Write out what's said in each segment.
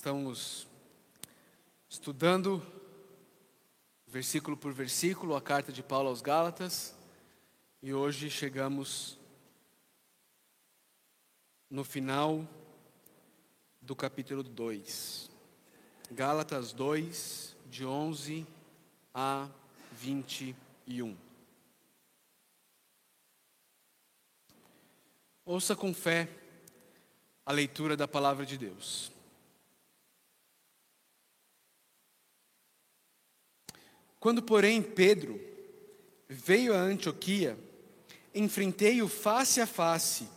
Estamos estudando versículo por versículo a carta de Paulo aos Gálatas e hoje chegamos no final do capítulo 2. Gálatas 2, de 11 a 21. Ouça com fé a leitura da palavra de Deus. Quando, porém, Pedro veio a Antioquia, enfrentei-o face a face,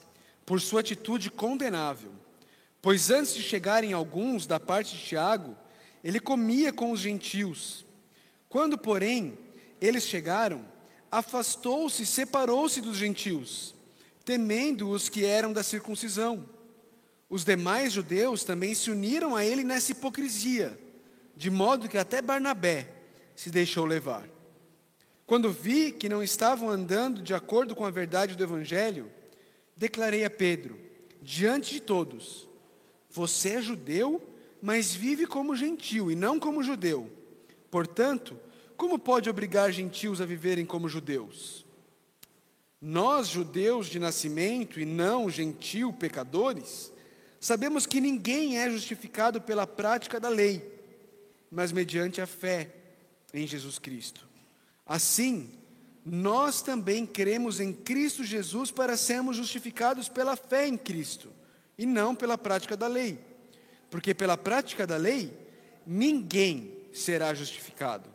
por sua atitude condenável. Pois antes de chegarem alguns da parte de Tiago, ele comia com os gentios. Quando, porém, eles chegaram, afastou-se e separou-se dos gentios, temendo os que eram da circuncisão. Os demais judeus também se uniram a ele nessa hipocrisia, de modo que até Barnabé se deixou levar. Quando vi que não estavam andando de acordo com a verdade do Evangelho, declarei a Pedro, diante de todos: você é judeu, mas vive como gentil e não como judeu. Portanto, como pode obrigar gentios a viverem como judeus? Nós, judeus de nascimento e não gentil pecadores, sabemos que ninguém é justificado pela prática da lei, mas mediante a fé em Jesus Cristo. Assim, nós também cremos em Cristo Jesus para sermos justificados pela fé em Cristo, e não pela prática da lei. Porque pela prática da lei, ninguém será justificado.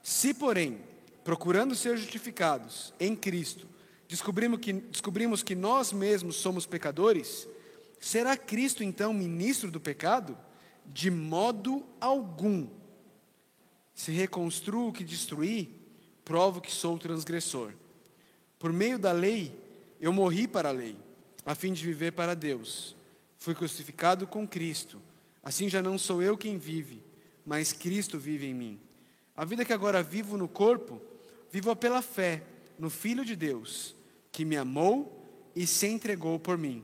Se, porém, procurando ser justificados em Cristo, descobrimos que nós mesmos somos pecadores, será Cristo então ministro do pecado? De modo algum. Se reconstruo o que destruí, provo que sou transgressor. Por meio da lei, eu morri para a lei, a fim de viver para Deus. Fui crucificado com Cristo. Assim já não sou eu quem vive, mas Cristo vive em mim. A vida que agora vivo no corpo, vivo pela fé no Filho de Deus, que me amou e se entregou por mim.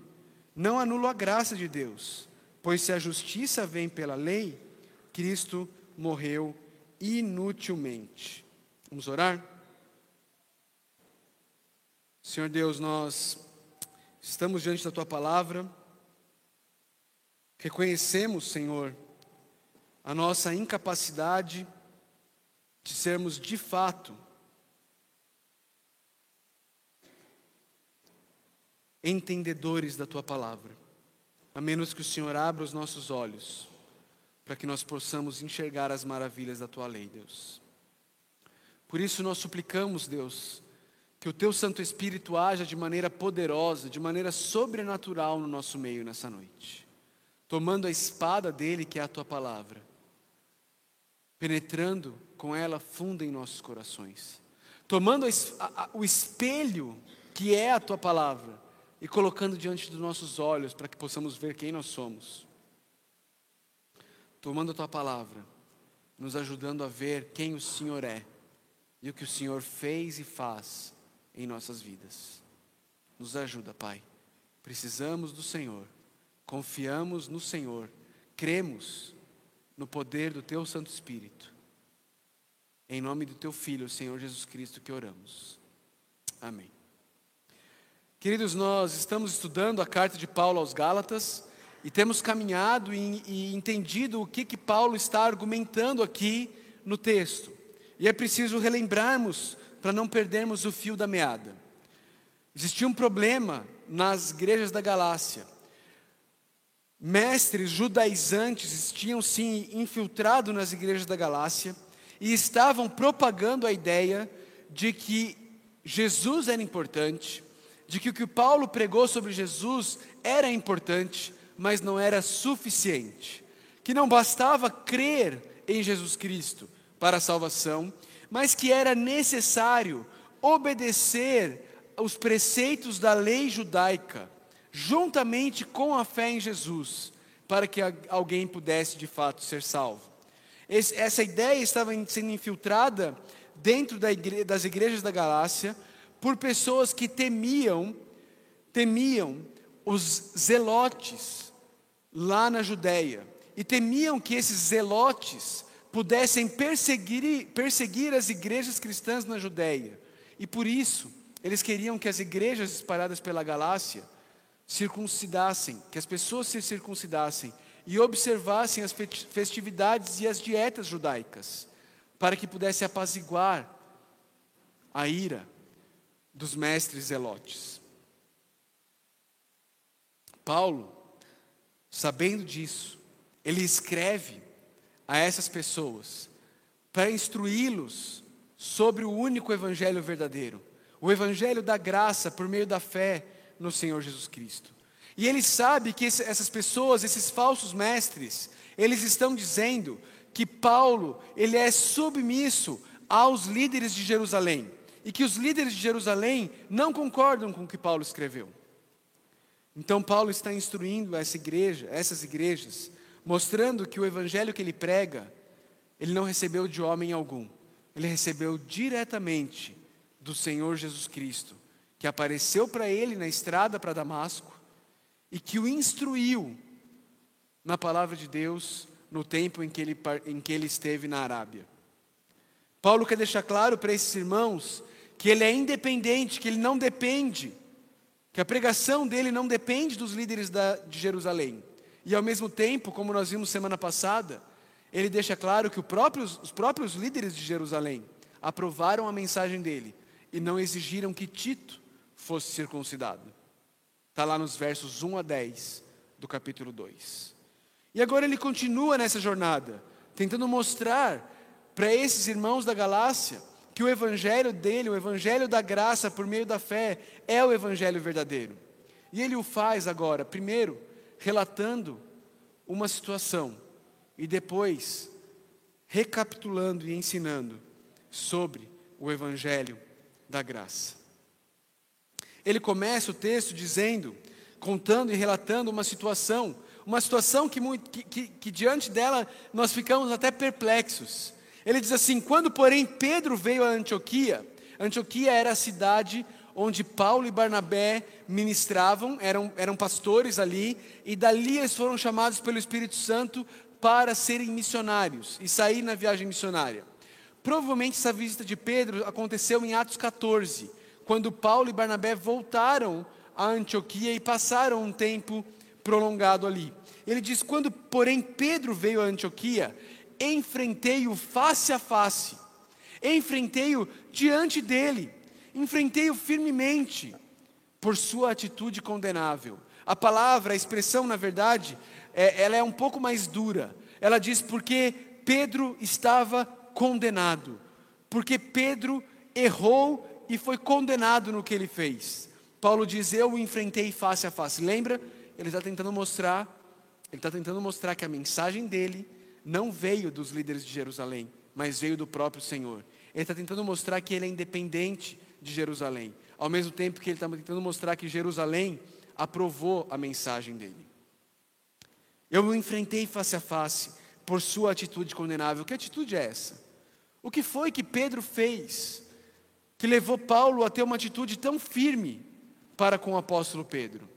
Não anulo a graça de Deus, pois se a justiça vem pela lei, Cristo morreu inutilmente. Vamos orar? Senhor Deus, nós estamos diante da Tua palavra, reconhecemos, Senhor, a nossa incapacidade de sermos de fato entendedores da Tua palavra, a menos que o Senhor abra os nossos olhos, para que nós possamos enxergar as maravilhas da Tua lei, Deus. Por isso nós suplicamos, Deus, que o Teu Santo Espírito haja de maneira poderosa, de maneira sobrenatural no nosso meio nessa noite. Tomando a espada dele, que é a Tua palavra, penetrando com ela fundo em nossos corações. Tomando o espelho, que é a Tua palavra, e colocando diante dos nossos olhos, para que possamos ver quem nós somos. Tomando a Tua palavra, nos ajudando a ver quem o Senhor é e o que o Senhor fez e faz em nossas vidas. Nos ajuda, Pai. Precisamos do Senhor, confiamos no Senhor, cremos no poder do Teu Santo Espírito. Em nome do Teu Filho, o Senhor Jesus Cristo, que oramos. Amém. Queridos, nós estamos estudando a carta de Paulo aos Gálatas, e temos caminhado e entendido o que Paulo está argumentando aqui no texto. E é preciso relembrarmos para não perdermos o fio da meada. Existia um problema nas igrejas da Galácia. Mestres judaizantes tinham se infiltrado nas igrejas da Galácia e estavam propagando a ideia de que Jesus era importante, de que o que Paulo pregou sobre Jesus era importante, mas não era suficiente, que não bastava crer em Jesus Cristo para a salvação, mas que era necessário obedecer os preceitos da lei judaica, juntamente com a fé em Jesus, para que alguém pudesse de fato ser salvo. Essa ideia estava sendo infiltrada dentro das igrejas da Galácia, por pessoas que temiam os zelotes, lá na Judeia, e temiam que esses zelotes pudessem perseguir as igrejas cristãs na Judéia. E por isso, eles queriam que as igrejas espalhadas pela Galácia circuncidassem, que as pessoas se circuncidassem e observassem as festividades e as dietas judaicas, para que pudesse apaziguar a ira dos mestres zelotes. Paulo, sabendo disso, ele escreve a essas pessoas para instruí-los sobre o único evangelho verdadeiro, o evangelho da graça por meio da fé no Senhor Jesus Cristo. E ele sabe que essas pessoas, esses falsos mestres, eles estão dizendo que Paulo, ele é submisso aos líderes de Jerusalém, e que os líderes de Jerusalém não concordam com o que Paulo escreveu. Então Paulo está instruindo essas igrejas, mostrando que o evangelho que ele prega, ele não recebeu de homem algum. Ele recebeu diretamente do Senhor Jesus Cristo, que apareceu para ele na estrada para Damasco, e que o instruiu na palavra de Deus, no tempo em que ele esteve na Arábia. Paulo quer deixar claro para esses irmãos, que ele é independente, que ele não depende, que a pregação dele não depende dos líderes de Jerusalém. E ao mesmo tempo, como nós vimos semana passada, ele deixa claro que os próprios líderes de Jerusalém aprovaram a mensagem dele e não exigiram que Tito fosse circuncidado. Está lá nos versos 1 a 10 do capítulo 2. E agora ele continua nessa jornada, tentando mostrar para esses irmãos da Galácia que o evangelho dele, o evangelho da graça por meio da fé, é o evangelho verdadeiro. E ele o faz agora, primeiro, relatando uma situação e depois recapitulando e ensinando sobre o evangelho da graça. Ele começa o texto dizendo, contando e relatando uma situação que diante dela nós ficamos até perplexos. Ele diz assim: quando porém Pedro veio a Antioquia era a cidade onde Paulo e Barnabé ministravam, eram pastores ali, e dali eles foram chamados pelo Espírito Santo para serem missionários e sair na viagem missionária. Provavelmente essa visita de Pedro aconteceu em Atos 14, quando Paulo e Barnabé voltaram a Antioquia e passaram um tempo prolongado ali. Ele diz: quando porém Pedro veio a Antioquia, enfrentei-o face a face, enfrentei-o diante dele, enfrentei-o firmemente por sua atitude condenável. A palavra, a expressão, na verdade, ela é um pouco mais dura. Ela diz: porque Pedro estava condenado, porque Pedro errou e foi condenado no que ele fez. Paulo diz: eu o enfrentei face a face. Lembra? Ele está tentando mostrar que a mensagem dele não veio dos líderes de Jerusalém, mas veio do próprio Senhor. Ele está tentando mostrar que ele é independente de Jerusalém, ao mesmo tempo que ele está tentando mostrar que Jerusalém aprovou a mensagem dele. Eu o enfrentei face a face por sua atitude condenável. Que atitude é essa? O que foi que Pedro fez que levou Paulo a ter uma atitude tão firme para com o apóstolo Pedro?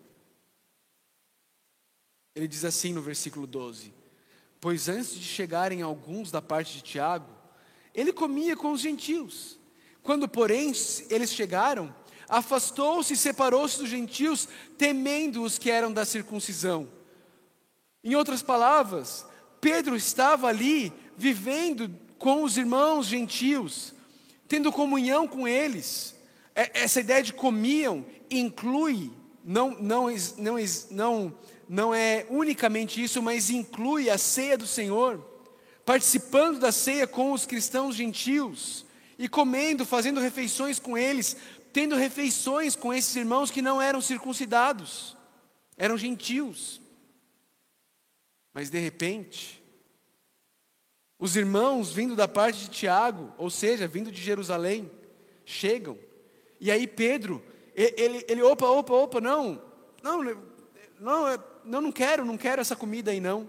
Ele diz assim no versículo 12: pois antes de chegarem alguns da parte de Tiago, ele comia com os gentios. Quando, porém, eles chegaram, afastou-se e separou-se dos gentios, temendo os que eram da circuncisão. Em outras palavras, Pedro estava ali, vivendo com os irmãos gentios, tendo comunhão com eles. Essa ideia de comiam inclui, não é unicamente isso, mas inclui a ceia do Senhor, participando da ceia com os cristãos gentios, e comendo, fazendo refeições com eles, tendo refeições com esses irmãos que não eram circuncidados, eram gentios. Mas de repente, os irmãos vindo da parte de Tiago, ou seja, vindo de Jerusalém, chegam. E aí Pedro, ele opa, não quero essa comida aí não.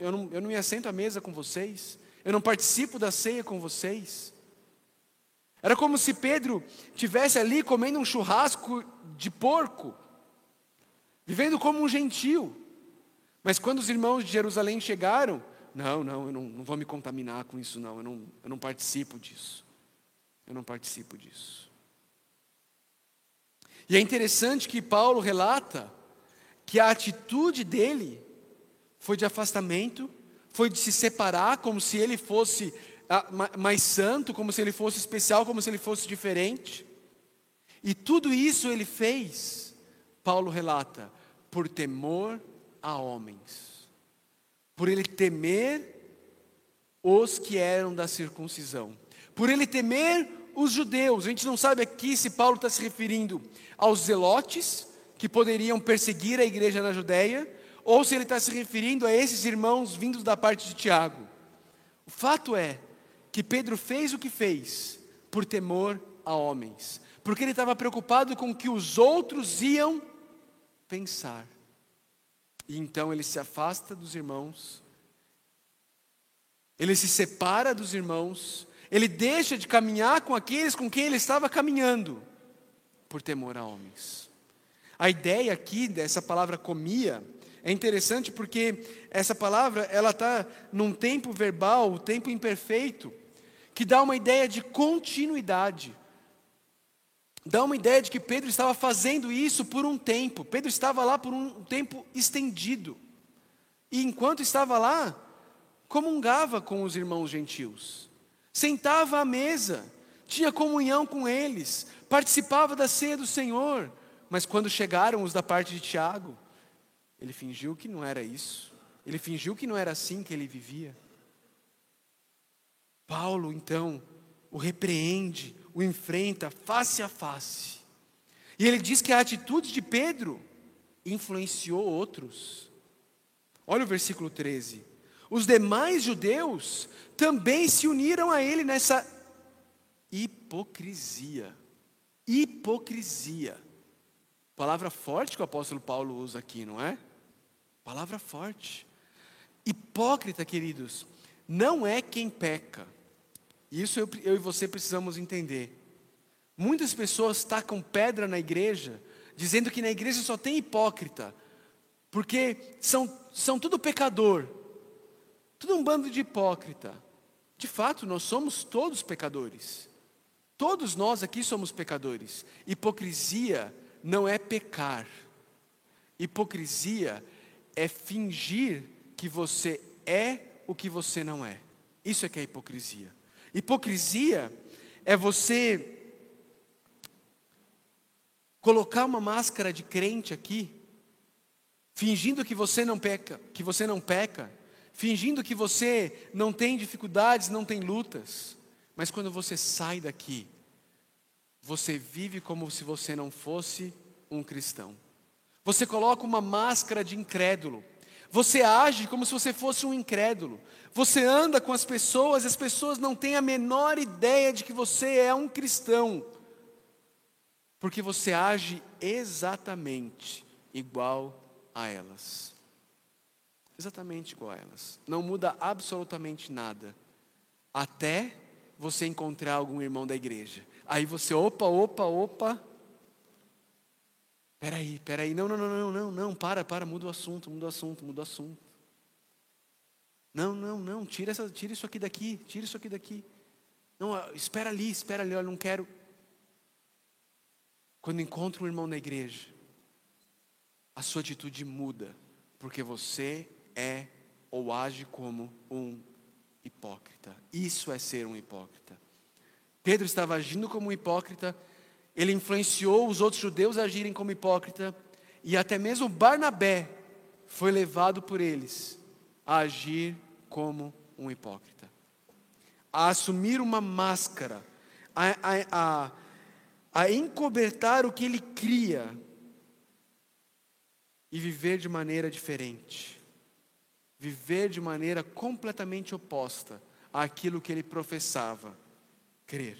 Eu não me assento à mesa com vocês, eu não participo da ceia com vocês. Era como se Pedro estivesse ali comendo um churrasco de porco, vivendo como um gentio. Mas quando os irmãos de Jerusalém chegaram, eu não vou me contaminar com isso não, eu não participo disso. Eu não participo disso. E é interessante que Paulo relata que a atitude dele foi de afastamento, foi de se separar, como se ele fosse mais santo, como se ele fosse especial, como se ele fosse diferente. E tudo isso ele fez, Paulo relata, por temor a homens, por ele temer os que eram da circuncisão, por ele temer os judeus. A gente não sabe aqui se Paulo está se referindo aos zelotes, que poderiam perseguir a igreja na Judeia, ou se ele está se referindo a esses irmãos vindos da parte de Tiago. O fato é que Pedro fez o que fez por temor a homens, porque ele estava preocupado com o que os outros iam pensar. E então ele se afasta dos irmãos, ele se separa dos irmãos, ele deixa de caminhar com aqueles com quem ele estava caminhando, por temor a homens. A ideia aqui dessa palavra comia é interessante, porque essa palavra ela está num tempo verbal, o tempo imperfeito, que dá uma ideia de continuidade. Dá uma ideia de que Pedro estava fazendo isso por um tempo. Pedro estava lá por um tempo estendido. E enquanto estava lá, comungava com os irmãos gentios. Sentava à mesa, tinha comunhão com eles, participava da ceia do Senhor. Mas quando chegaram os da parte de Tiago, ele fingiu que não era isso. Ele fingiu que não era assim que ele vivia. Paulo, então, o repreende, o enfrenta face a face. E ele diz que a atitude de Pedro influenciou outros. Olha o versículo 13. Os demais judeus também se uniram a ele nessa hipocrisia. Hipocrisia. Palavra forte que o apóstolo Paulo usa aqui, não é? Palavra forte. Hipócrita, queridos, não é quem peca. Isso eu e você precisamos entender. Muitas pessoas tacam pedra na igreja, dizendo que na igreja só tem hipócrita, porque são tudo pecador, tudo um bando de hipócrita. De fato, nós somos todos pecadores. Todos nós aqui somos pecadores. Hipocrisia não é pecar. Hipocrisia é fingir que você é o que você não é. Isso é que é hipocrisia. Hipocrisia é você colocar uma máscara de crente aqui, fingindo que você não peca, fingindo que você não tem dificuldades, não tem lutas. Mas quando você sai daqui, você vive como se você não fosse um cristão. Você coloca uma máscara de incrédulo. Você age como se você fosse um incrédulo. Você anda com as pessoas e as pessoas não têm a menor ideia de que você é um cristão, porque você age exatamente igual a elas. Exatamente igual a elas. Não muda absolutamente nada, até você encontrar algum irmão da igreja. Aí você, opa, Peraí, não, para, muda o assunto. Não, tira isso aqui daqui. Não, espera ali, olha, não quero. Quando encontra um irmão na igreja, a sua atitude muda, porque você é ou age como um hipócrita. Isso é ser um hipócrita. Pedro estava agindo como um hipócrita. Ele influenciou os outros judeus a agirem como hipócrita, e até mesmo Barnabé foi levado por eles a agir como um hipócrita, a assumir uma máscara, a encobertar o que ele cria e viver de maneira diferente, viver de maneira completamente oposta àquilo que ele professava crer.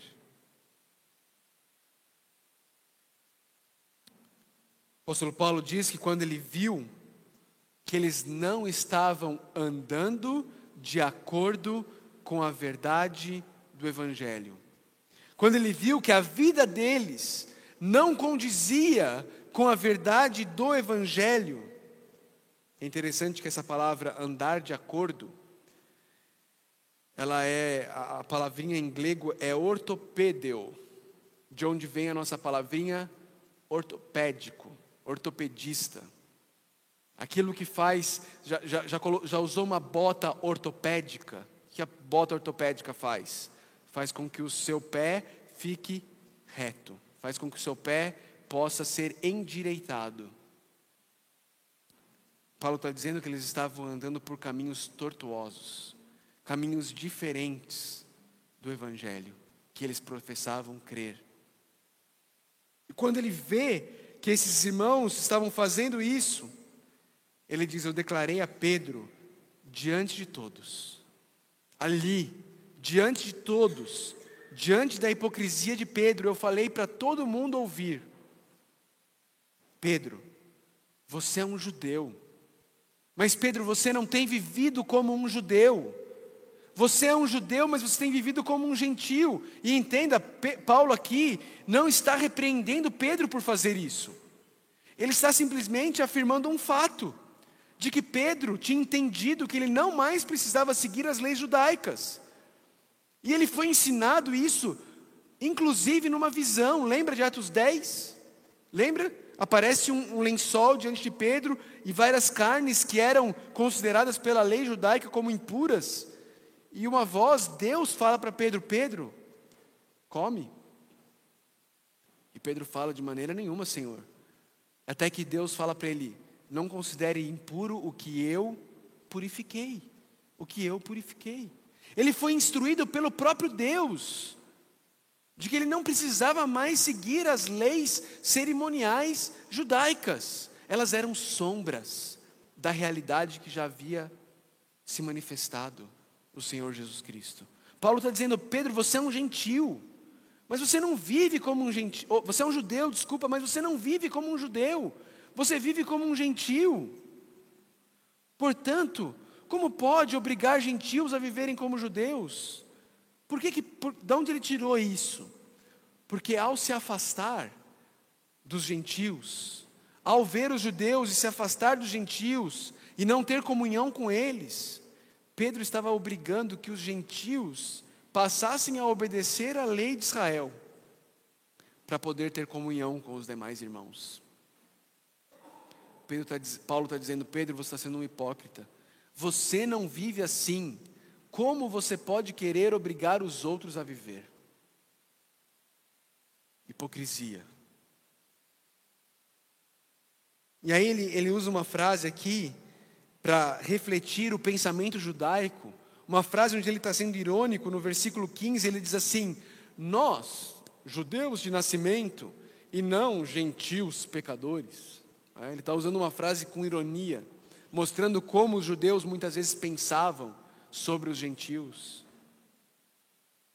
O apóstolo Paulo diz que quando ele viu que eles não estavam andando de acordo com a verdade do Evangelho, quando ele viu que a vida deles não condizia com a verdade do Evangelho, É interessante que essa palavra andar de acordo, ela é, a palavrinha em grego é ortopedeo, de onde vem a nossa palavrinha ortopédico, ortopedista. Aquilo que faz, já usou uma bota ortopédica, o que a bota ortopédica faz? Faz com que o seu pé fique reto, faz com que o seu pé possa ser endireitado. Paulo está dizendo que eles estavam andando por caminhos tortuosos, caminhos diferentes do Evangelho, que eles professavam crer. E quando ele vê que esses irmãos estavam fazendo isso, ele diz: eu declarei a Pedro diante de todos, ali, diante de todos, diante da hipocrisia de Pedro, eu falei para todo mundo ouvir: Pedro, você é um judeu, mas Pedro, você não tem vivido como um judeu. Você é um judeu, mas você tem vivido como um gentil. E entenda, Paulo aqui não está repreendendo Pedro por fazer isso. Ele está simplesmente afirmando um fato, de que Pedro tinha entendido que ele não mais precisava seguir as leis judaicas. E ele foi ensinado isso, inclusive numa visão. Lembra de Atos 10? Lembra? Aparece um lençol diante de Pedro e várias carnes que eram consideradas pela lei judaica como impuras. E uma voz, Deus fala para Pedro: Pedro, come. E Pedro fala: de maneira nenhuma, Senhor. Até que Deus fala para ele: não considere impuro o que eu purifiquei. O que eu purifiquei. Ele foi instruído pelo próprio Deus, de que ele não precisava mais seguir as leis cerimoniais judaicas. Elas eram sombras da realidade que já havia se manifestado o Senhor Jesus Cristo. Paulo está dizendo: Pedro, você é um gentil, mas você não vive como um gentil. Você é um judeu, desculpa, mas você não vive como um judeu. Você vive como um gentil. Portanto, como pode obrigar gentios a viverem como judeus? De onde ele tirou isso? Porque ao se afastar dos gentios, ao ver os judeus e se afastar dos gentios e não ter comunhão com eles, Pedro estava obrigando que os gentios passassem a obedecer à lei de Israel, para poder ter comunhão com os demais irmãos. Paulo está dizendo: Pedro, você está sendo um hipócrita. Você não vive assim. Como você pode querer obrigar os outros a viver? Hipocrisia. E aí ele usa uma frase aqui para refletir o pensamento judaico, uma frase onde ele está sendo irônico. No versículo 15 ele diz assim: nós, judeus de nascimento, e não gentios pecadores. Ele está usando uma frase com ironia, mostrando como os judeus muitas vezes pensavam sobre os gentios.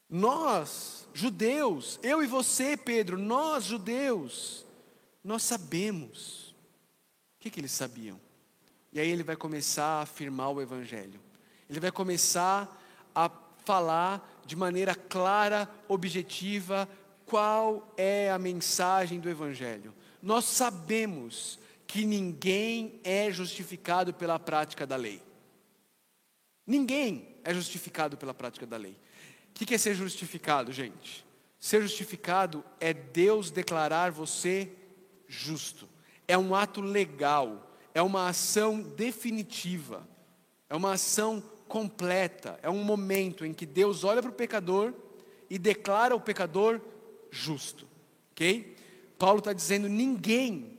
Nós, judeus, eu e você, Pedro, nós judeus, nós sabemos. O que eles sabiam? E aí ele vai começar a afirmar o Evangelho. Ele vai começar a falar de maneira clara, objetiva, qual é a mensagem do Evangelho. Nós sabemos que ninguém é justificado pela prática da lei. Ninguém é justificado pela prática da lei. O que é ser justificado, gente? Ser justificado é Deus declarar você justo. É um ato legal. É uma ação definitiva, é uma ação completa, é um momento em que Deus olha para o pecador e declara o pecador justo, ok? Paulo está dizendo: ninguém,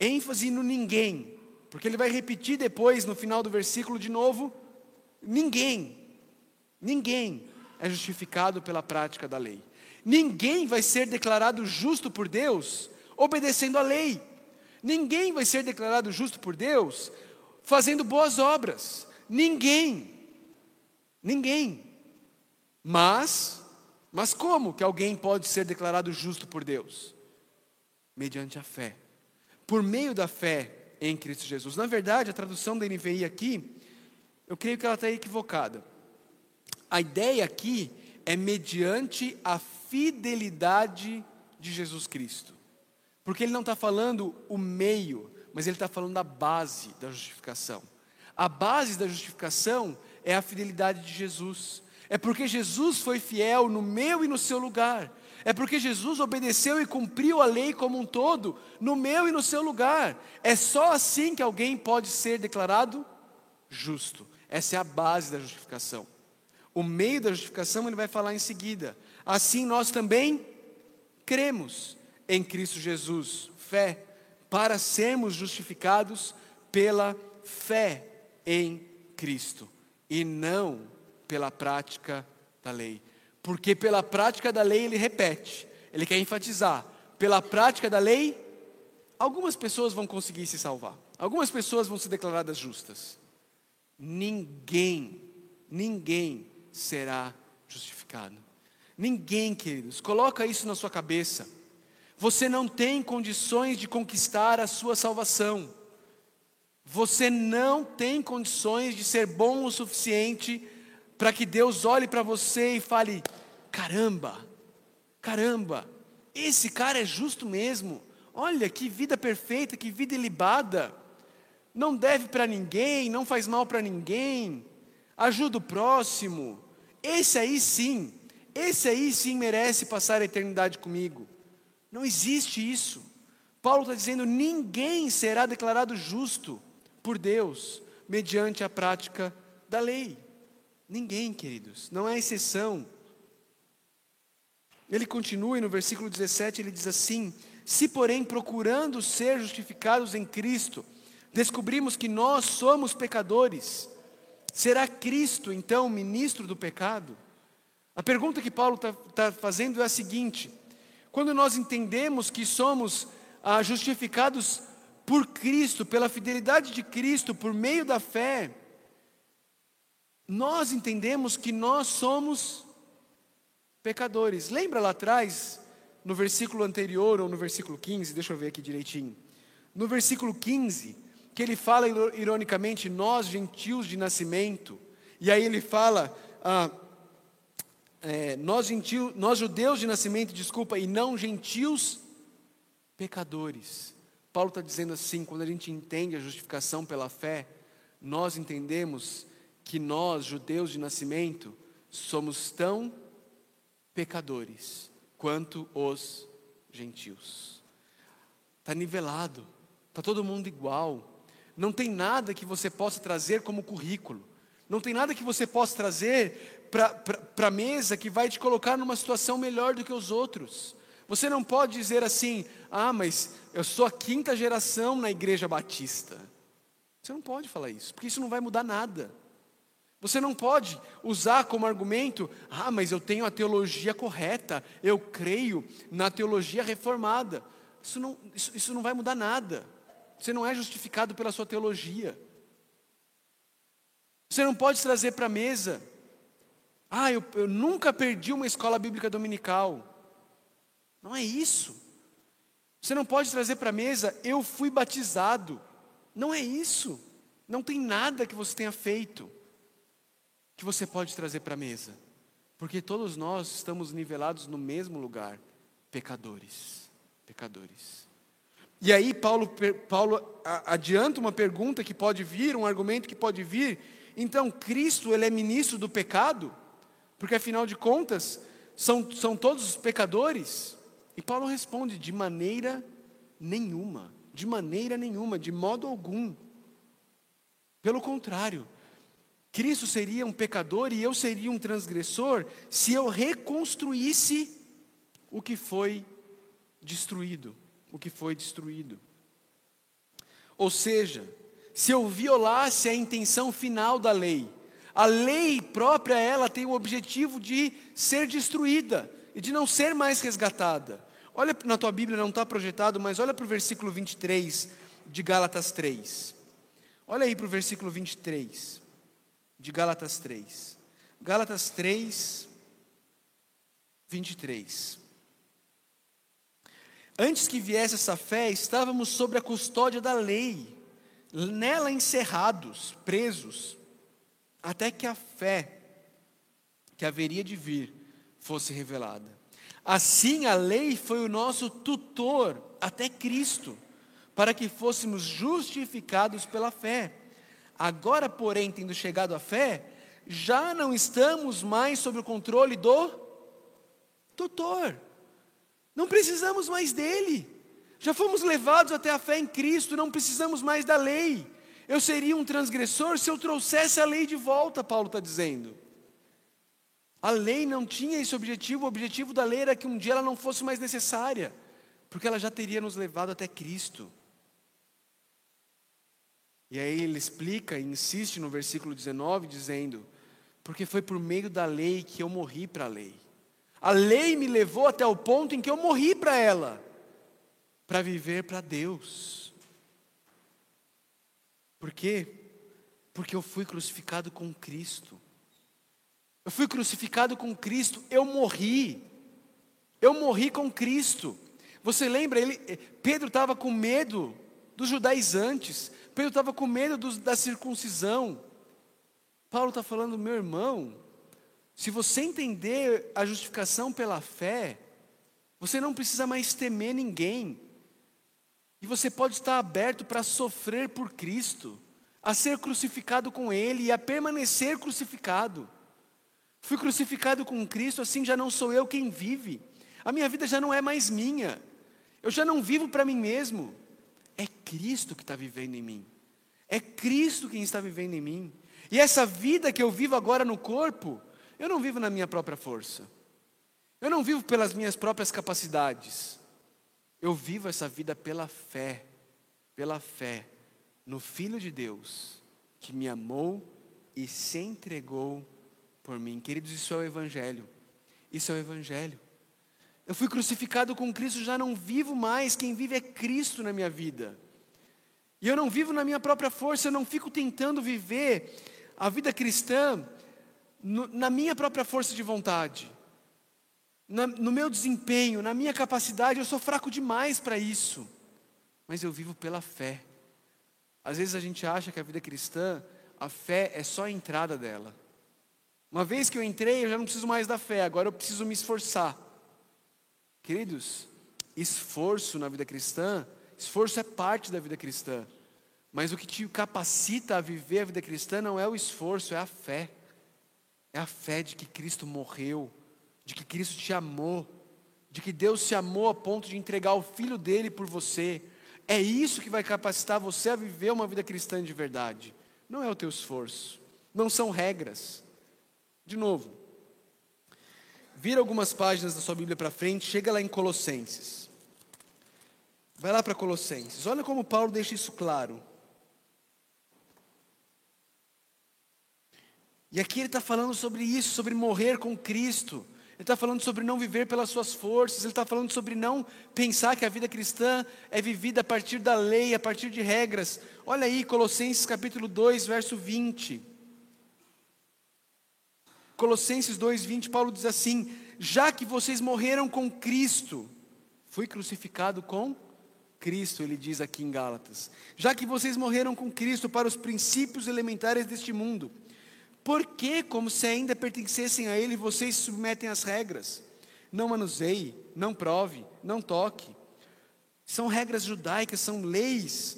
ênfase no ninguém, porque ele vai repetir depois no final do versículo de novo: ninguém é justificado pela prática da lei. Ninguém vai ser declarado justo por Deus obedecendo a lei. Ninguém vai ser declarado justo por Deus fazendo boas obras. Ninguém. Mas como que alguém pode ser declarado justo por Deus? Mediante a fé. Por meio da fé em Cristo Jesus. Na verdade, a tradução da NVI aqui, eu creio que ela está equivocada. A ideia aqui é mediante a fidelidade de Jesus Cristo. Porque ele não está falando o meio, mas ele está falando da base da justificação. A base da justificação é a fidelidade de Jesus. É porque Jesus foi fiel no meu e no seu lugar. É porque Jesus obedeceu e cumpriu a lei como um todo, no meu e no seu lugar. É só assim que alguém pode ser declarado justo. Essa é a base da justificação. O meio da justificação ele vai falar em seguida. Assim nós também cremos em Cristo Jesus, fé, para sermos justificados pela fé em Cristo e não pela prática da lei. Porque pela prática da lei, ele repete, ele quer enfatizar, pela prática da lei, algumas pessoas vão conseguir se salvar, algumas pessoas vão ser declaradas justas. Ninguém será justificado. Ninguém, queridos, coloca isso na sua cabeça. Você não tem condições de conquistar a sua salvação. Você não tem condições de ser bom o suficiente para que Deus olhe para você e fale, caramba, esse cara é justo mesmo, olha que vida perfeita, que vida ilibada, não deve para ninguém, não faz mal para ninguém, ajuda o próximo, esse aí sim merece passar a eternidade comigo. Não existe isso. Paulo está dizendo, ninguém será declarado justo por Deus, mediante a prática da lei. Ninguém, queridos, não é exceção. Ele continua e no versículo 17, ele diz assim, se porém procurando ser justificados em Cristo, descobrimos que nós somos pecadores, será Cristo então ministro do pecado? A pergunta que Paulo está fazendo é a seguinte, quando nós entendemos que somos justificados por Cristo, pela fidelidade de Cristo, por meio da fé, nós entendemos que nós somos pecadores. Lembra lá atrás, no versículo anterior, ou no versículo 15, deixa eu ver aqui direitinho. No versículo 15, que ele fala ironicamente, nós gentios de nascimento. E aí ele fala, nós judeus de nascimento, e não gentios pecadores. Paulo está dizendo assim, quando a gente entende a justificação pela fé, nós entendemos que nós, judeus de nascimento, somos tão pecadores quanto os gentios. Está nivelado, está todo mundo igual. Não tem nada que você possa trazer como currículo. Não tem nada que você possa trazer para a mesa que vai te colocar numa situação melhor do que os outros. Você não pode dizer assim, mas eu sou a 5ª geração na igreja batista. Você não pode falar isso, porque isso não vai mudar nada. Você não pode usar como argumento, mas eu tenho a teologia correta, eu creio na teologia reformada. Isso não vai mudar nada. Você não é justificado pela sua teologia. Você não pode trazer para a mesa, eu nunca perdi uma escola bíblica dominical. Não é isso. Você não pode trazer para a mesa, eu fui batizado. Não é isso. Não tem nada que você tenha feito que você pode trazer para a mesa, porque todos nós estamos nivelados no mesmo lugar, pecadores. E aí Paulo adianta uma pergunta que pode vir, um argumento que pode vir, então Cristo ele é ministro do pecado? Porque afinal de contas, são todos os pecadores? E Paulo responde, de maneira nenhuma, de modo algum, pelo contrário, Cristo seria um pecador e eu seria um transgressor se eu reconstruísse o que foi destruído. Ou seja, se eu violasse a intenção final da lei, a lei própria ela tem o objetivo de ser destruída e de não ser mais resgatada. Olha na tua Bíblia, não está projetado, mas olha para o versículo 23 de Gálatas 3. Olha aí para o versículo 23. De Gálatas 3. Gálatas 3, 23. Antes que viesse essa fé, estávamos sob a custódia da lei, nela encerrados, presos, até que a fé que haveria de vir fosse revelada. Assim a lei foi o nosso tutor até Cristo, para que fôssemos justificados pela fé. Agora, porém, tendo chegado à fé, já não estamos mais sob o controle do tutor. Não precisamos mais dele. Já fomos levados até a fé em Cristo, não precisamos mais da lei. Eu seria um transgressor se eu trouxesse a lei de volta, Paulo está dizendo. A lei não tinha esse objetivo, o objetivo da lei era que um dia ela não fosse mais necessária, porque ela já teria nos levado até Cristo. E aí ele explica e insiste no versículo 19, dizendo: porque foi por meio da lei que eu morri para a lei. A lei me levou até o ponto em que eu morri para ela, para viver para Deus. Por quê? Porque eu fui crucificado com Cristo. Eu fui crucificado com Cristo, eu morri. Eu morri com Cristo. Você lembra, Pedro estava com medo dos judaizantes. Pedro estava com medo da circuncisão. Paulo está falando: meu irmão, se você entender a justificação pela fé, você não precisa mais temer ninguém. E você pode estar aberto para sofrer por Cristo, a ser crucificado com Ele e a permanecer crucificado. Fui crucificado com Cristo, assim já não sou eu quem vive. A minha vida já não é mais minha. Eu já não vivo para mim mesmo. É Cristo que está vivendo em mim. É Cristo quem está vivendo em mim. E essa vida que eu vivo agora no corpo, eu não vivo na minha própria força. Eu não vivo pelas minhas próprias capacidades. Eu vivo essa vida pela fé no Filho de Deus, que me amou e se entregou por mim. Queridos, isso é o Evangelho. Isso é o Evangelho. Eu fui crucificado com Cristo, já não vivo mais. Quem vive é Cristo na minha vida. E eu não vivo na minha própria força. Eu não fico tentando viver a vida cristã na minha própria força de vontade, no meu desempenho, na minha capacidade. Eu sou fraco demais para isso, mas eu vivo pela fé. Às vezes a gente acha que a vida cristã, a fé é só a entrada dela. Uma vez que eu entrei, eu já não preciso mais da fé, agora eu preciso me esforçar. Queridos, esforço na vida cristã, esforço é parte da vida cristã, mas o que te capacita a viver a vida cristã não é o esforço, é a fé. É a fé de que Cristo morreu, de que Cristo te amou, de que Deus se amou a ponto de entregar o Filho dele por você. É isso que vai capacitar você a viver uma vida cristã de verdade. Não é o teu esforço, não são regras. De novo, vira algumas páginas da sua Bíblia para frente, chega lá em Colossenses. Vai lá para Colossenses, olha como Paulo deixa isso claro. E aqui ele está falando sobre isso, sobre morrer com Cristo. Ele está falando sobre não viver pelas suas forças. Ele está falando sobre não pensar que a vida cristã é vivida a partir da lei, a partir de regras. Olha aí, Colossenses capítulo 2, verso 20. Colossenses 2, 20, Paulo diz assim: já que vocês morreram com Cristo, fui crucificado com Cristo, ele diz aqui em Gálatas. Já que vocês morreram com Cristo para os princípios elementares deste mundo, porque, como se ainda pertencessem a ele, vocês se submetem às regras. Não manuseie, não prove, não toque. São regras judaicas, são leis.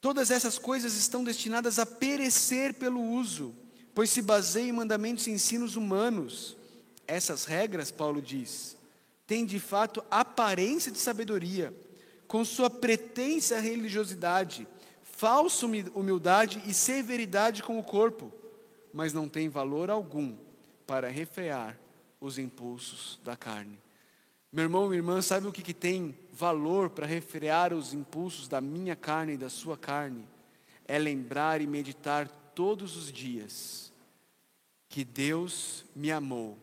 Todas essas coisas estão destinadas a perecer pelo uso, pois se baseiam em mandamentos e ensinos humanos. Essas regras, Paulo diz, têm de fato aparência de sabedoria, com sua pretensa religiosidade, falsa humildade e severidade com o corpo, mas não tem valor algum para refrear os impulsos da carne. Meu irmão, minha irmã, sabe o que tem valor para refrear os impulsos da minha carne e da sua carne? É lembrar e meditar todos os dias que Deus me amou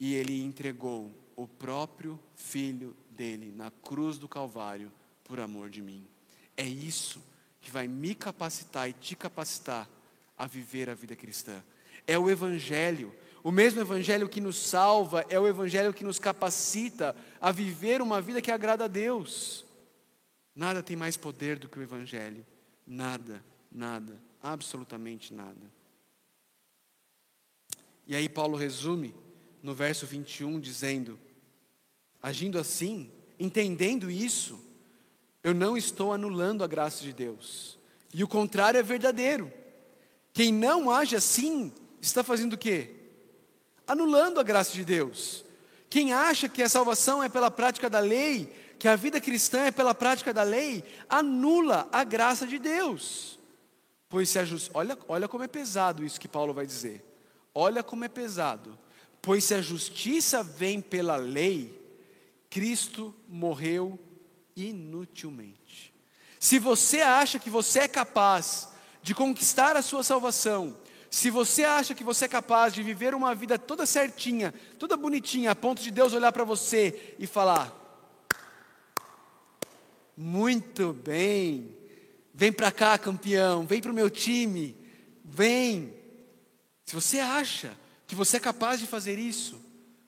e Ele entregou o próprio Filho dele na cruz do Calvário por amor de mim. É isso que vai me capacitar e te capacitar a viver a vida cristã. É o Evangelho, o mesmo Evangelho que nos salva, é o Evangelho que nos capacita a viver uma vida que agrada a Deus. Nada tem mais poder do que o Evangelho. Nada, nada, absolutamente nada. E aí Paulo resume no verso 21 dizendo: agindo assim, entendendo isso, Eu não estou anulando a graça de Deus. E o contrário é verdadeiro. Quem não age assim, está fazendo o quê? Anulando a graça de Deus. Quem acha que a salvação é pela prática da lei, que a vida cristã é pela prática da lei, anula a graça de Deus. Pois se a olha como é pesado isso que Paulo vai dizer. Olha como é pesado. Pois se a justiça vem pela lei, Cristo morreu inutilmente. Se você acha que você é capaz de conquistar a sua salvação, se você acha que você é capaz de viver uma vida toda certinha, toda bonitinha, a ponto de Deus olhar para você e falar: muito bem, vem para cá, campeão, vem para o meu time, vem. Se você acha que você é capaz de fazer isso,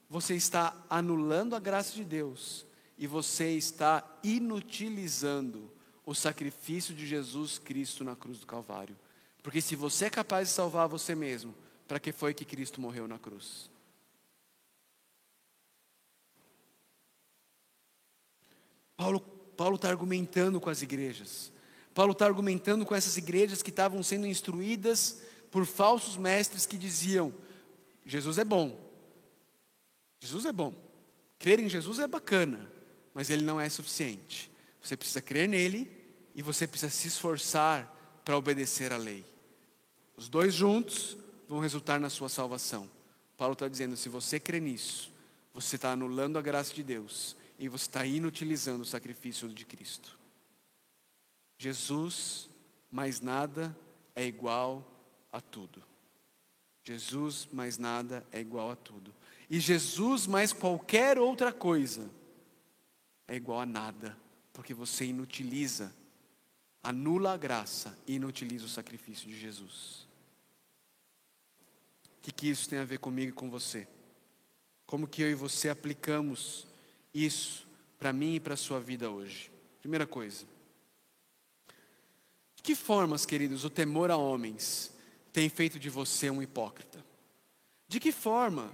você está anulando a graça de Deus e você está inutilizando o sacrifício de Jesus Cristo na cruz do Calvário. Porque se você é capaz de salvar você mesmo, para que foi que Cristo morreu na cruz? Paulo está argumentando com as igrejas. Paulo está argumentando com essas igrejas que estavam sendo instruídas por falsos mestres que diziam: Jesus é bom. Jesus é bom. Crer em Jesus é bacana, mas ele não é suficiente. Você precisa crer nele e você precisa se esforçar para obedecer à lei. Os dois juntos vão resultar na sua salvação. Paulo está dizendo: se você crê nisso, você está anulando a graça de Deus e você está inutilizando o sacrifício de Cristo. Jesus, mais nada é igual a tudo. Jesus, mais nada é igual a tudo. E Jesus, mais qualquer outra coisa, é igual a nada, porque você inutiliza, anula a graça e inutiliza o sacrifício de Jesus. O que isso tem a ver comigo e com você? Como que eu e você aplicamos isso para mim e para a sua vida hoje? Primeira coisa. De que formas, queridos, o temor a homens tem feito de você um hipócrita? De que formas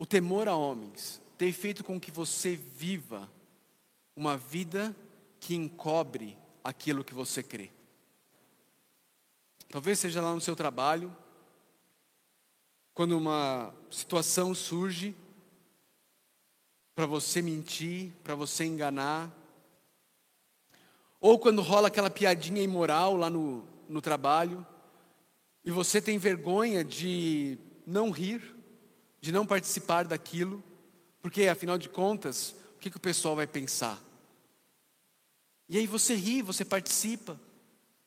o temor a homens tem feito com que você viva uma vida que encobre aquilo que você crê? Talvez seja lá no seu trabalho, quando uma situação surge para você mentir, para você enganar, ou quando rola aquela piadinha imoral lá no trabalho, e você tem vergonha de não rir, de não participar daquilo, porque afinal de contas, o que o pessoal vai pensar? E aí você ri, você participa,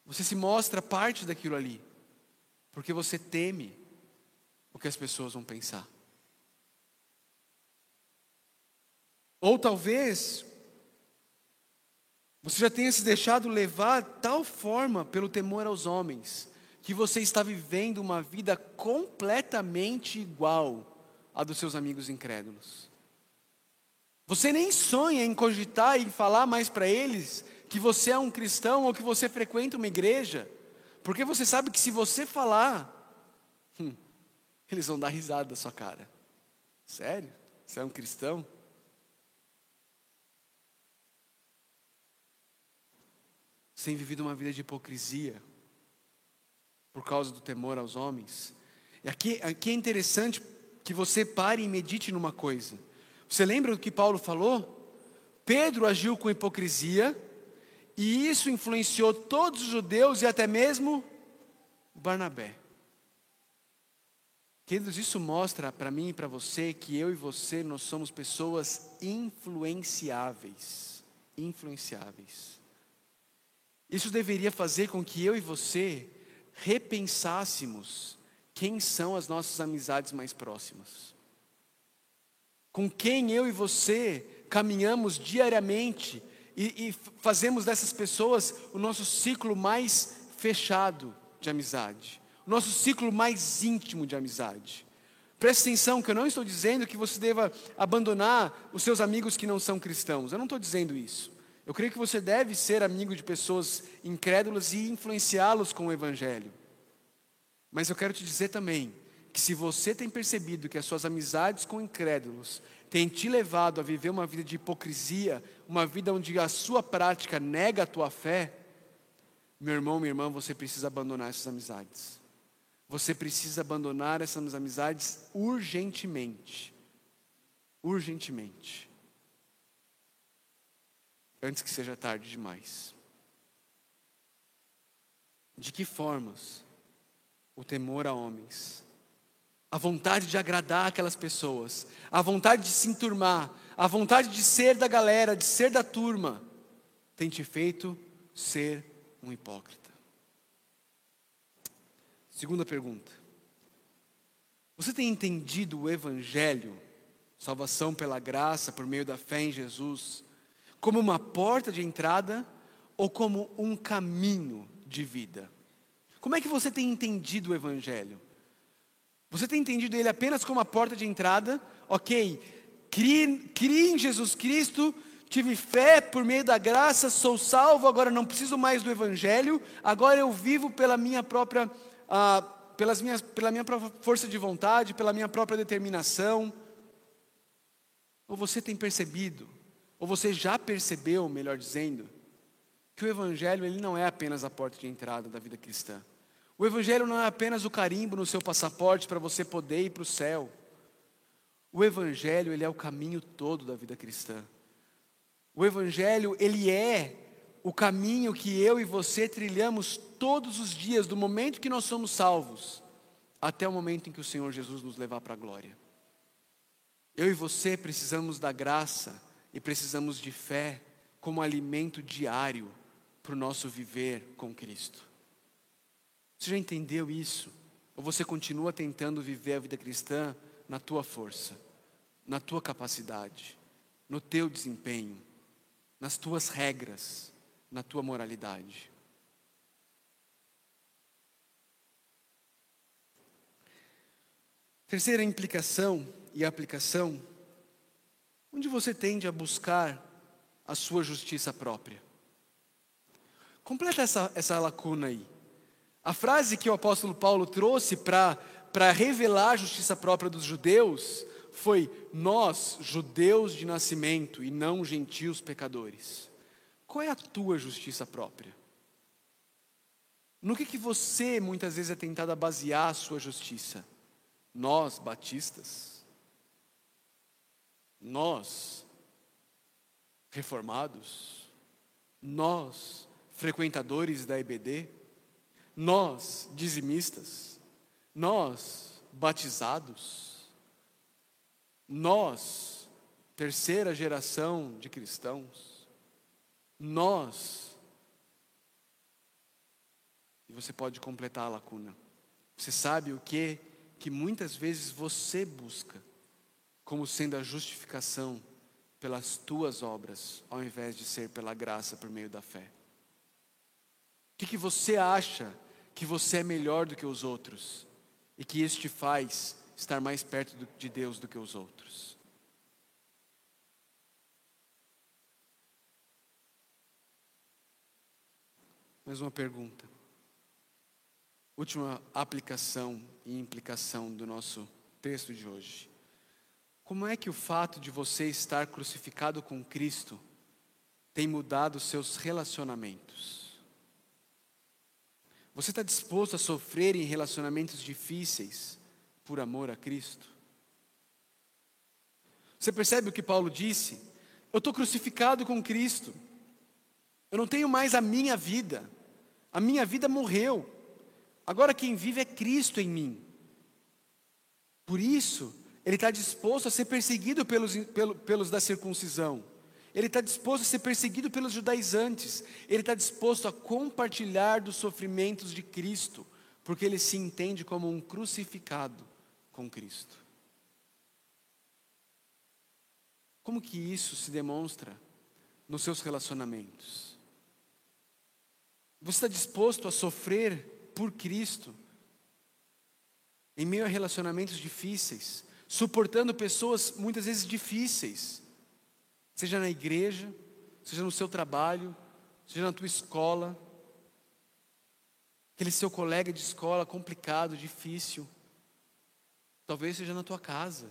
você se mostra parte daquilo ali, porque você teme o que as pessoas vão pensar. Ou talvez você já tenha se deixado levar tal forma pelo temor aos homens, que você está vivendo uma vida completamente igual à dos seus amigos incrédulos. Você nem sonha em cogitar e falar mais para eles que você é um cristão ou que você frequenta uma igreja, porque você sabe que se você falar, eles vão dar risada da sua cara. Sério? Você é um cristão? Você tem vivido uma vida de hipocrisia por causa do temor aos homens. E aqui é interessante que você pare e medite numa coisa. Você lembra do que Paulo falou? Pedro agiu com hipocrisia e isso influenciou todos os judeus e até mesmo Barnabé. Queridos, isso mostra para mim e para você que eu e você, nós somos pessoas influenciáveis. Influenciáveis. Isso deveria fazer com que eu e você repensássemos quem são as nossas amizades mais próximas. Com quem eu e você caminhamos diariamente e fazemos dessas pessoas o nosso ciclo mais fechado de amizade, o nosso ciclo mais íntimo de amizade. Preste atenção que eu não estou dizendo que você deva abandonar os seus amigos que não são cristãos. Eu não estou dizendo isso. Eu creio que você deve ser amigo de pessoas incrédulas e influenciá-los com o Evangelho. Mas eu quero te dizer também que se você tem percebido que as suas amizades com incrédulos tem te levado a viver uma vida de hipocrisia, uma vida onde a sua prática nega a tua fé, meu irmão, minha irmã, você precisa abandonar essas amizades. Você precisa abandonar essas amizades urgentemente. Urgentemente. Antes que seja tarde demais. De que formas o temor a homens, a vontade de agradar aquelas pessoas, a vontade de se enturmar, a vontade de ser da galera, de ser da turma, tem te feito ser um hipócrita? Segunda pergunta: você tem entendido o Evangelho, salvação pela graça, por meio da fé em Jesus, como uma porta de entrada ou como um caminho de vida? Como é que você tem entendido o Evangelho? Você tem entendido ele apenas como a porta de entrada? Ok, crie em Jesus Cristo, tive fé por meio da graça, sou salvo, agora não preciso mais do Evangelho, agora eu vivo pela minha própria, pela minha própria força de vontade, pela minha própria determinação. Ou você tem percebido, ou você já percebeu, melhor dizendo, que o Evangelho ele não é apenas a porta de entrada da vida cristã. O Evangelho não é apenas o carimbo no seu passaporte para você poder ir para o céu. O Evangelho ele é o caminho todo da vida cristã. O Evangelho ele é o caminho que eu e você trilhamos todos os dias, do momento que nós somos salvos, até o momento em que o Senhor Jesus nos levar para a glória. Eu e você precisamos da graça e precisamos de fé como alimento diário para o nosso viver com Cristo. Você já entendeu isso? Ou você continua tentando viver a vida cristã na tua força, na tua capacidade, no teu desempenho, nas tuas regras, na tua moralidade? Terceira implicação e aplicação: onde você tende a buscar a sua justiça própria? Completa essa lacuna aí. A frase que o apóstolo Paulo trouxe para revelar a justiça própria dos judeus foi: nós, judeus de nascimento e não gentios pecadores. Qual é a tua justiça própria? No que você muitas vezes é tentado a basear a sua justiça? Nós, batistas? Nós, reformados? Nós, frequentadores da EBD? Nós, dizimistas? Nós, batizados? Nós, terceira geração de cristãos? Nós. E você pode completar a lacuna. Você sabe o que muitas vezes você busca como sendo a justificação pelas tuas obras, ao invés de ser pela graça por meio da fé? O que você acha que você é melhor do que os outros e que isso te faz estar mais perto de Deus do que os outros? Mais uma pergunta. Última aplicação e implicação do nosso texto de hoje. Como é que o fato de você estar crucificado com Cristo tem mudado seus relacionamentos? Você está disposto a sofrer em relacionamentos difíceis por amor a Cristo? Você percebe o que Paulo disse? Eu estou crucificado com Cristo. Eu não tenho mais a minha vida. A minha vida morreu. Agora quem vive é Cristo em mim. Por isso, ele está disposto a ser perseguido pelos da circuncisão. Ele está disposto a ser perseguido pelos judaizantes. Ele está disposto a compartilhar dos sofrimentos de Cristo, porque ele se entende como um crucificado com Cristo. Como que isso se demonstra nos seus relacionamentos? Você está disposto a sofrer por Cristo, em meio a relacionamentos difíceis, suportando pessoas muitas vezes difíceis? Seja na igreja, seja no seu trabalho, seja na tua escola. Aquele seu colega de escola complicado, difícil. Talvez seja na tua casa.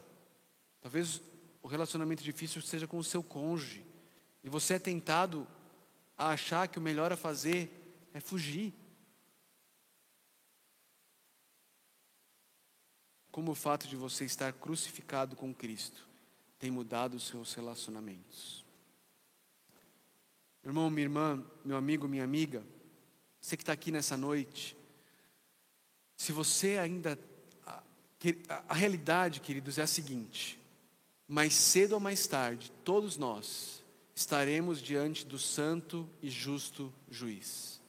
Talvez o relacionamento difícil seja com o seu cônjuge, e você é tentado a achar que o melhor a fazer é fugir. Como o fato de você estar crucificado com Cristo tem mudado os seus relacionamentos. Irmão, minha irmã, meu amigo, minha amiga, você que está aqui nessa noite, se você ainda... A realidade, queridos, é a seguinte: mais cedo ou mais tarde, todos nós estaremos diante do santo e justo juiz.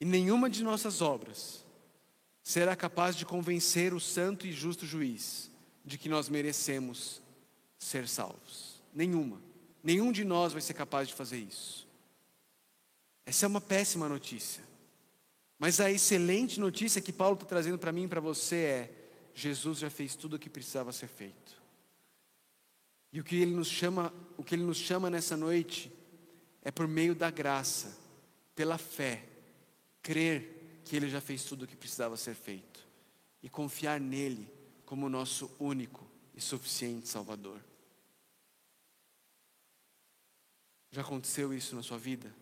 E nenhuma de nossas obras será capaz de convencer o santo e justo juiz de que nós merecemos ser salvos. Nenhuma. Nenhum de nós vai ser capaz de fazer isso. Essa é uma péssima notícia. Mas a excelente notícia que Paulo está trazendo para mim e para você é: Jesus já fez tudo o que precisava ser feito. E o que ele nos chama nessa noite é, por meio da graça, pela fé, crer que Ele já fez tudo o que precisava ser feito e confiar nele como o nosso único e suficiente Salvador. Já aconteceu isso na sua vida?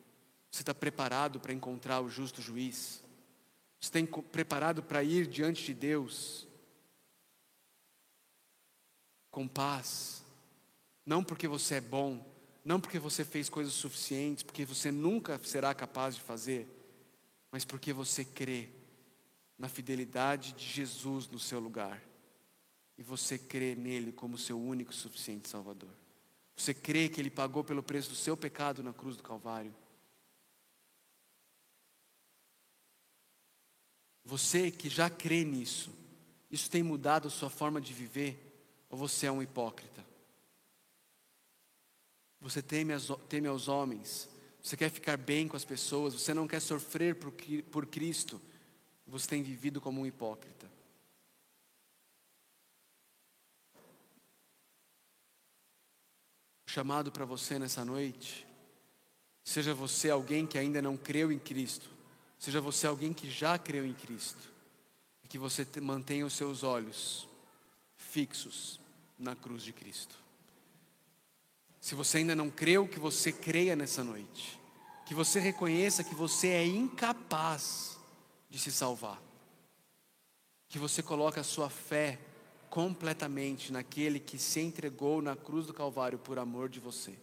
Você está preparado para encontrar o justo juiz? Você está preparado para ir diante de Deus com paz? Não porque você é bom, não porque você fez coisas suficientes, porque você nunca será capaz de fazer, mas porque você crê na fidelidade de Jesus no seu lugar. E você crê nele como seu único e suficiente Salvador. Você crê que ele pagou pelo preço do seu pecado na cruz do Calvário. Você que já crê nisso, isso tem mudado a sua forma de viver? Ou você é um hipócrita? Você teme aos homens? Você quer ficar bem com as pessoas, você não quer sofrer por Cristo, você tem vivido como um hipócrita. O chamado para você nessa noite, seja você alguém que ainda não creu em Cristo, seja você alguém que já creu em Cristo, é que você mantenha os seus olhos fixos na cruz de Cristo. Se você ainda não creu, que você creia nessa noite. Que você reconheça que você é incapaz de se salvar. Que você coloque a sua fé completamente naquele que se entregou na cruz do Calvário por amor de você.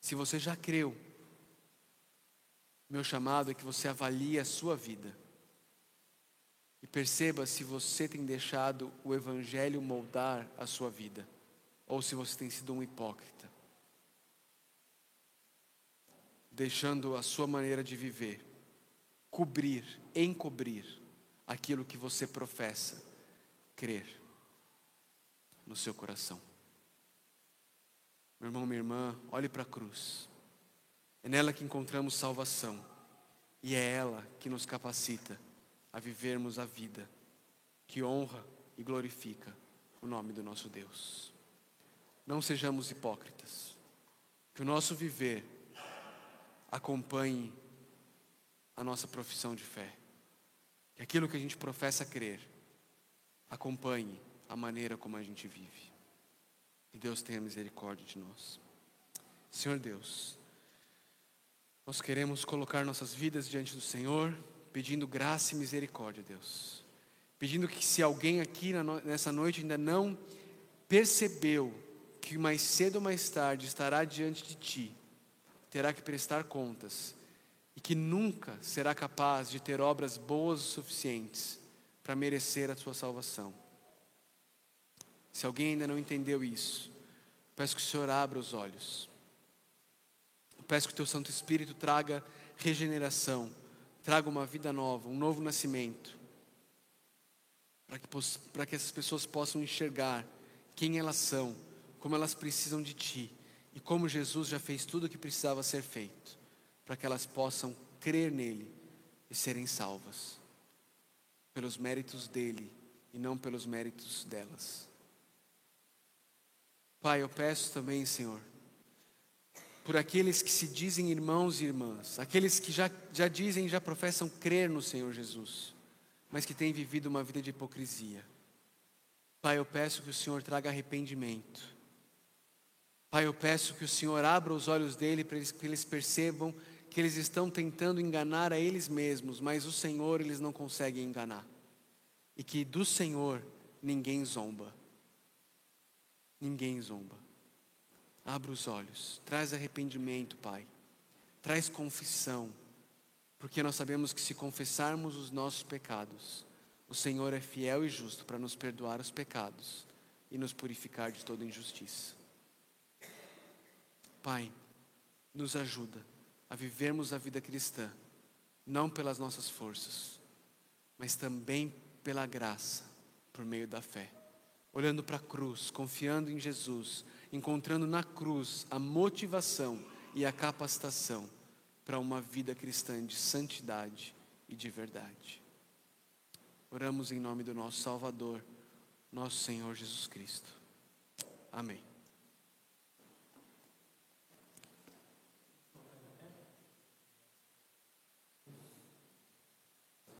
Se você já creu, meu chamado é que você avalie a sua vida. E perceba se você tem deixado o Evangelho moldar a sua vida. Ou se você tem sido um hipócrita, deixando a sua maneira de viver encobrir aquilo que você professa crer no seu coração. Meu irmão, minha irmã, olhe para a cruz. É nela que encontramos salvação, e é ela que nos capacita a vivermos a vida que honra e glorifica o nome do nosso Deus. Não sejamos hipócritas. Que o nosso viver acompanhe a nossa profissão de fé. Que aquilo que a gente professa crer acompanhe a maneira como a gente vive. Que Deus tenha misericórdia de nós. Senhor Deus, nós queremos colocar nossas vidas diante do Senhor, pedindo graça e misericórdia, Deus. Pedindo que, se alguém aqui nessa noite ainda não percebeu que mais cedo ou mais tarde estará diante de ti, terá que prestar contas, e que nunca será capaz de ter obras boas o suficientes para merecer a tua salvação. Se alguém ainda não entendeu isso, peço que o Senhor abra os olhos. Peço que o teu Santo Espírito traga regeneração, traga uma vida nova, um novo nascimento, para que essas pessoas possam enxergar quem elas são, como elas precisam de ti, e como Jesus já fez tudo o que precisava ser feito, para que elas possam crer nele e serem salvas pelos méritos dele e não pelos méritos delas. Pai, eu peço também, Senhor, por aqueles que se dizem irmãos e irmãs, aqueles que já professam crer no Senhor Jesus, mas que têm vivido uma vida de hipocrisia. Pai, eu peço que o Senhor traga arrependimento. Pai, eu peço que o Senhor abra os olhos dele para que eles percebam que eles estão tentando enganar a eles mesmos, mas o Senhor eles não conseguem enganar. E que do Senhor ninguém zomba. Ninguém zomba. Abra os olhos, traz arrependimento, Pai. Traz confissão, porque nós sabemos que se confessarmos os nossos pecados, o Senhor é fiel e justo para nos perdoar os pecados e nos purificar de toda injustiça. Pai, nos ajuda a vivermos a vida cristã, não pelas nossas forças, mas também pela graça, por meio da fé. Olhando para a cruz, confiando em Jesus, encontrando na cruz a motivação e a capacitação para uma vida cristã de santidade e de verdade. Oramos em nome do nosso Salvador, nosso Senhor Jesus Cristo. Amém.